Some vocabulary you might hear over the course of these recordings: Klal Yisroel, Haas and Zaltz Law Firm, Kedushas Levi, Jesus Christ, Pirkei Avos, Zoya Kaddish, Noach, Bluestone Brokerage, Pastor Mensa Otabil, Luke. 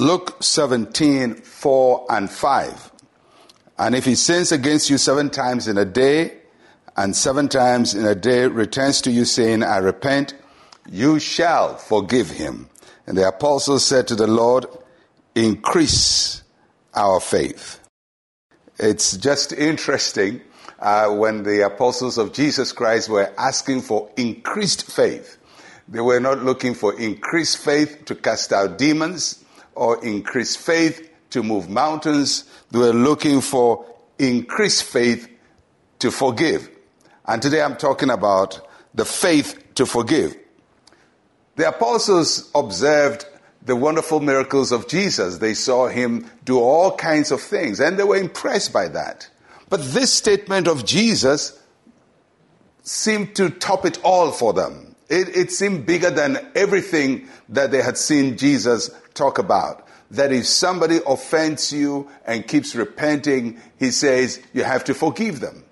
Luke 17:4-5. And if he sins against you 7 times in a day, and 7 times in a day returns to you saying, I repent, you shall forgive him. And the apostles said to the Lord, increase our faith. It's just interesting when the apostles of Jesus Christ were asking for increased faith. They were not looking for increased faith to cast out demons or increased faith to move mountains. They were looking for increased faith to forgive. And today I'm talking about the faith to forgive. The apostles observed the wonderful miracles of Jesus. They saw him do all kinds of things, and they were impressed by that. But this statement of Jesus seemed to top it all for them. It seemed bigger than everything that they had seen Jesus talk about. That if somebody offends you and keeps repenting, he says, you have to forgive them.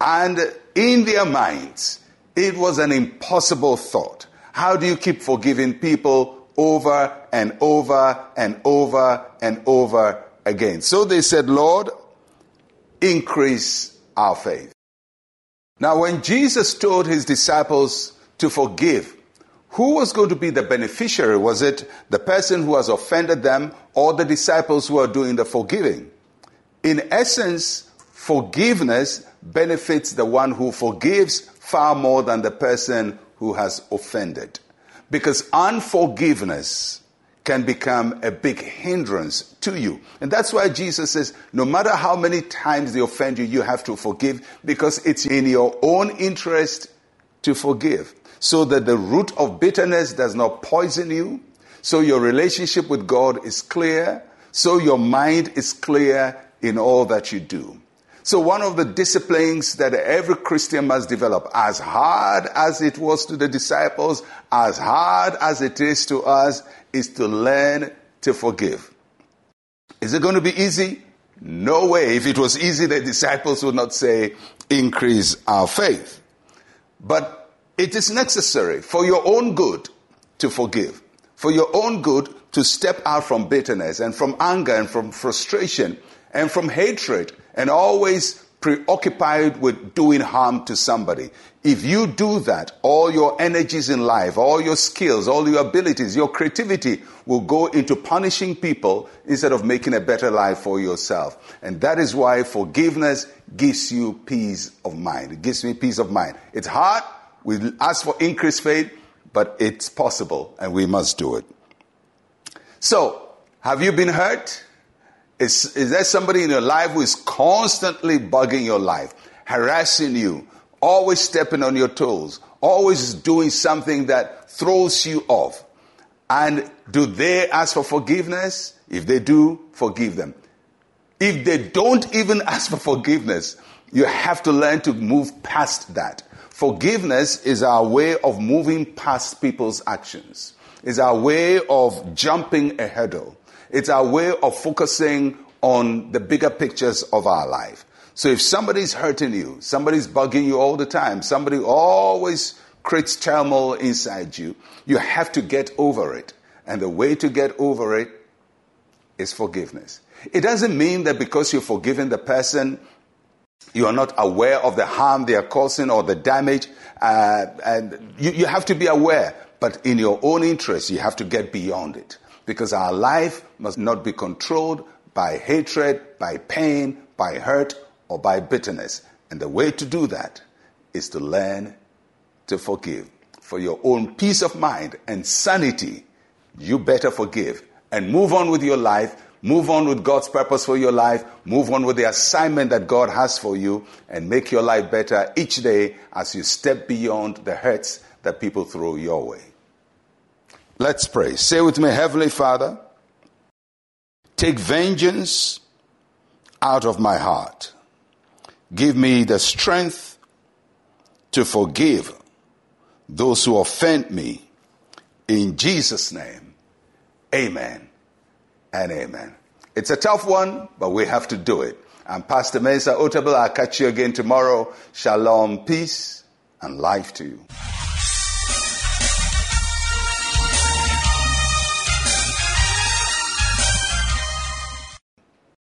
And in their minds, it was an impossible thought. How do you keep forgiving people over and over and over and over again? So they said, Lord, increase our faith. Now, when Jesus told his disciples to forgive, who was going to be the beneficiary? Was it the person who has offended them or the disciples who are doing the forgiving? In essence, forgiveness benefits the one who forgives far more than the person who has offended. Because unforgiveness can become a big hindrance to you. And that's why Jesus says, no matter how many times they offend you, you have to forgive, because it's in your own interest to forgive, so that the root of bitterness does not poison you, so your relationship with God is clear, so your mind is clear in all that you do. So one of the disciplines that every Christian must develop, as hard as it was to the disciples, as hard as it is to us, is to learn to forgive. Is it going to be easy? No way. If it was easy, the disciples would not say, increase our faith. But it is necessary for your own good to forgive, for your own good to step out from bitterness and from anger and from frustration and from hatred, and always preoccupied with doing harm to somebody. If you do that, all your energies in life, all your skills, all your abilities, your creativity will go into punishing people instead of making a better life for yourself. And that is why forgiveness gives you peace of mind. It gives me peace of mind. It's hard. We ask for increased faith, but it's possible, and we must do it. So, have you been hurt? Is there somebody in your life who is constantly bugging your life, harassing you, always stepping on your toes, always doing something that throws you off? And do they ask for forgiveness? If they do, forgive them. If they don't even ask for forgiveness, you have to learn to move past that. Forgiveness is our way of moving past people's actions. It's our way of jumping a hurdle. It's our way of focusing on the bigger pictures of our life. So if somebody's hurting you, somebody's bugging you all the time, somebody always creates turmoil inside you, you have to get over it. And the way to get over it is forgiveness. It doesn't mean that because you've forgiven the person, you are not aware of the harm they are causing or the damage. And you have to be aware. But in your own interest, you have to get beyond it. Because our life must not be controlled by hatred, by pain, by hurt, or by bitterness. And the way to do that is to learn to forgive. For your own peace of mind and sanity, you better forgive and move on with your life, move on with God's purpose for your life, move on with the assignment that God has for you, and make your life better each day as you step beyond the hurts that people throw your way. Let's pray. Say with me, Heavenly Father, take vengeance out of my heart. Give me the strength to forgive those who offend me. In Jesus' name, amen and amen. It's a tough one, but we have to do it. I'm Pastor Mensa Otabil. I'll catch you again tomorrow. Shalom, peace, and life to you.